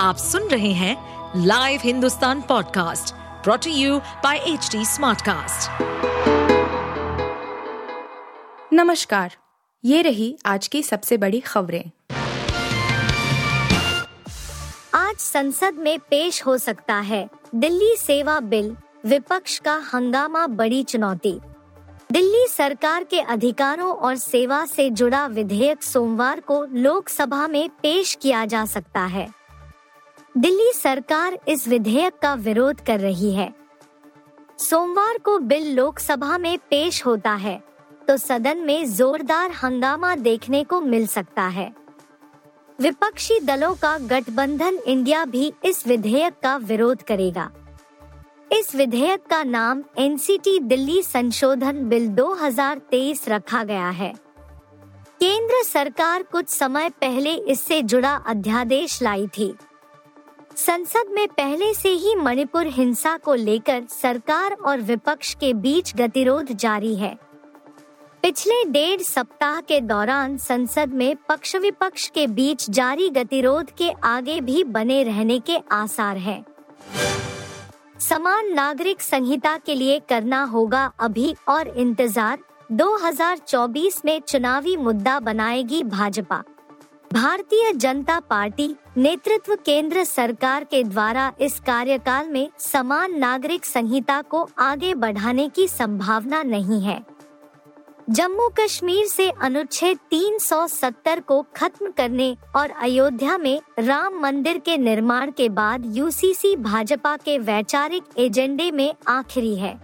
आप सुन रहे हैं live Hindustan podcast brought to you by HT Smartcast. नमस्कार, ये रही आज की सबसे बड़ी खबरें। आज संसद में पेश हो सकता है दिल्ली सेवा बिल, विपक्ष का हंगामा बड़ी चुनौती। दिल्ली सरकार के अधिकारों और सेवा से जुड़ा विधेयक सोमवार को लोकसभा में पेश किया जा सकता है। दिल्ली सरकार इस विधेयक का विरोध कर रही है। सोमवार को बिल लोकसभा में पेश होता है तो सदन में जोरदार हंगामा देखने को मिल सकता है। विपक्षी दलों का गठबंधन इंडिया भी इस विधेयक का विरोध करेगा। इस विधेयक का नाम एनसीटी दिल्ली संशोधन बिल 2023 रखा गया है। केंद्र सरकार कुछ समय पहले इससे जुड़ा अध्यादेश लाई थी। संसद में पहले से ही मणिपुर हिंसा को लेकर सरकार और विपक्ष के बीच गतिरोध जारी है। पिछले 1.5 सप्ताह के दौरान संसद में पक्ष विपक्ष के बीच जारी गतिरोध के आगे भी बने रहने के आसार हैं। समान नागरिक संहिता के लिए करना होगा अभी और इंतजार, 2024 में चुनावी मुद्दा बनाएगी भाजपा। भारतीय जनता पार्टी नेतृत्व केंद्र सरकार के द्वारा इस कार्यकाल में समान नागरिक संहिता को आगे बढ़ाने की संभावना नहीं है। जम्मू कश्मीर से अनुच्छेद 370 को खत्म करने और अयोध्या में राम मंदिर के निर्माण के बाद यूसीसी भाजपा के वैचारिक एजेंडे में आखिरी है।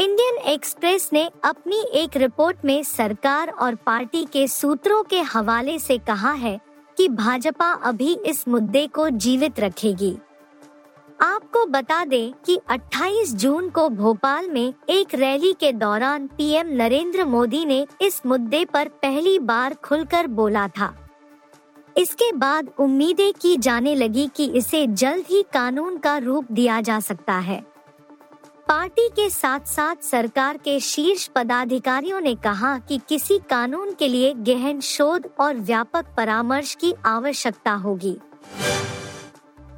इंडियन एक्सप्रेस ने अपनी एक रिपोर्ट में सरकार और पार्टी के सूत्रों के हवाले से कहा है कि भाजपा अभी इस मुद्दे को जीवित रखेगी। आपको बता दें कि 28 जून को भोपाल में एक रैली के दौरान पीएम नरेंद्र मोदी ने इस मुद्दे पर पहली बार खुलकर बोला था। इसके बाद उम्मीदें की जाने लगी कि इसे जल्द ही कानून का रूप दिया जा सकता है। पार्टी के साथ साथ सरकार के शीर्ष पदाधिकारियों ने कहा कि किसी कानून के लिए गहन शोध और व्यापक परामर्श की आवश्यकता होगी।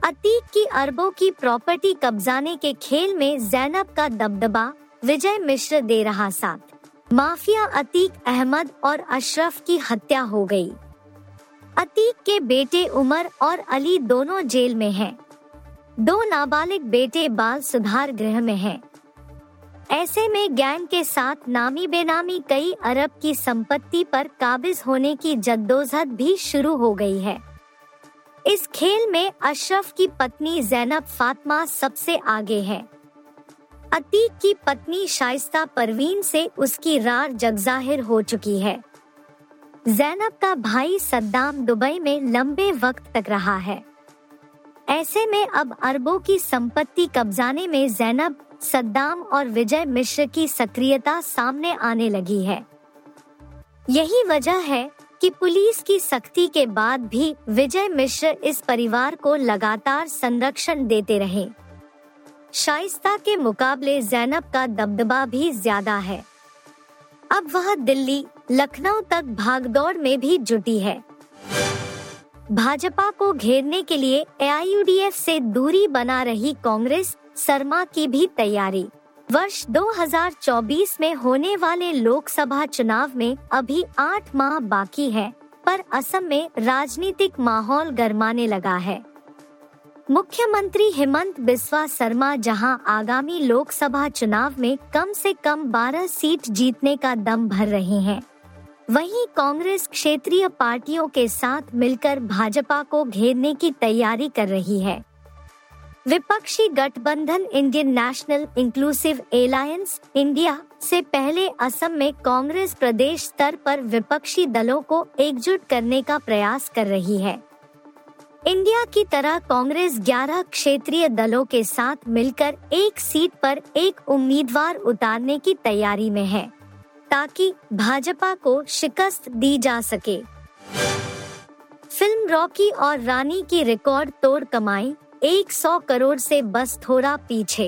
अतीक की अरबों की प्रॉपर्टी कब्जाने के खेल में जैनब का दबदबा, विजय मिश्र दे रहा साथ। माफिया अतीक अहमद और अशरफ की हत्या हो गई। अतीक के बेटे उमर और अली दोनों जेल में हैं। 2 नाबालिग बेटे बाल सुधार गृह में हैं। ऐसे में गैंग के साथ नामी बेनामी कई अरब की संपत्ति पर काबिज होने की जद्दोजहद भी शुरू हो गई है। इस खेल में अशरफ की पत्नी जैनब फातमा सबसे आगे है। अतीक की पत्नी शाइस्ता परवीन से उसकी रार जगजाहिर हो चुकी है। जैनब का भाई सद्दाम दुबई में लंबे वक्त तक रहा है। ऐसे में अब अरबों की संपत्ति कब्जाने में जैनब, सद्दाम और विजय मिश्र की सक्रियता सामने आने लगी है। यही वजह है कि पुलिस की सख्ती के बाद भी विजय मिश्र इस परिवार को लगातार संरक्षण देते रहे। शाइस्ता के मुकाबले जैनब का दबदबा भी ज्यादा है। अब वह दिल्ली, लखनऊ तक भागदौड़ में भी जुटी है। भाजपा को घेरने के लिए AIUDF से दूरी बना रही कांग्रेस, शर्मा की भी तैयारी। वर्ष 2024 में होने वाले लोकसभा चुनाव में अभी 8 माह बाकी है, पर असम में राजनीतिक माहौल गरमाने लगा है। मुख्यमंत्री हेमंत बिस्वा शर्मा जहां आगामी लोकसभा चुनाव में कम से कम 12 सीट जीतने का दम भर रहे हैं, वहीं कांग्रेस क्षेत्रीय पार्टियों के साथ मिलकर भाजपा को घेरने की तैयारी कर रही है। विपक्षी गठबंधन Indian National Inclusive Alliance India से पहले असम में कांग्रेस प्रदेश स्तर पर विपक्षी दलों को एकजुट करने का प्रयास कर रही है। इंडिया की तरह कांग्रेस 11 क्षेत्रीय दलों के साथ मिलकर एक सीट पर एक उम्मीदवार उतारने की तैयारी में है ताकि भाजपा को शिकस्त दी जा सके। फिल्म रॉकी और रानी की रिकॉर्ड तोड़ कमाई, 100 करोड़ से बस थोड़ा पीछे।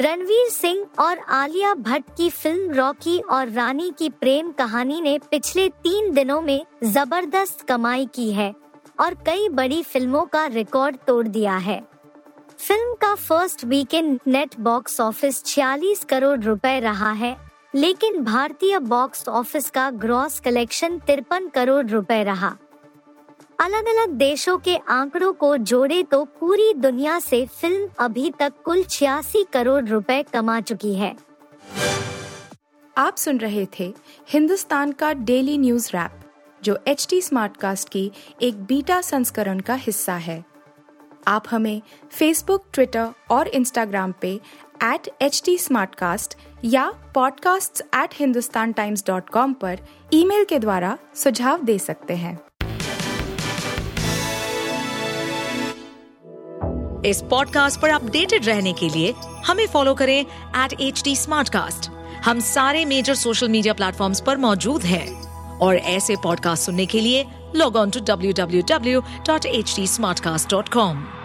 रणवीर सिंह और आलिया भट्ट की फिल्म रॉकी और रानी की प्रेम कहानी ने पिछले 3 दिनों में जबरदस्त कमाई की है और कई बड़ी फिल्मों का रिकॉर्ड तोड़ दिया है। फिल्म का first weekend net box office 46 crore रुपए रहा है, लेकिन भारतीय बॉक्स ऑफिस का ग्रॉस कलेक्शन 53 करोड़ रुपए रहा। अलग अलग देशों के आंकड़ों को जोड़े तो पूरी दुनिया से फिल्म अभी तक कुल 86 करोड़ रुपए कमा चुकी है। आप सुन रहे थे हिंदुस्तान का डेली न्यूज रैप, जो एचटी स्मार्टकास्ट की एक बीटा संस्करण का हिस्सा है। आप हमें फेसबुक, ट्विटर और इंस्टाग्राम पे @HT Smartcast या podcasts@hindustantimes.com पर ईमेल के द्वारा सुझाव दे सकते हैं। इस पॉडकास्ट पर अपडेटेड रहने के लिए हमें फॉलो करें @HT Smartcast। हम सारे मेजर सोशल मीडिया प्लेटफॉर्म्स पर मौजूद हैं और ऐसे पॉडकास्ट सुनने के लिए लॉग ऑन टू www.htsmartcast.com।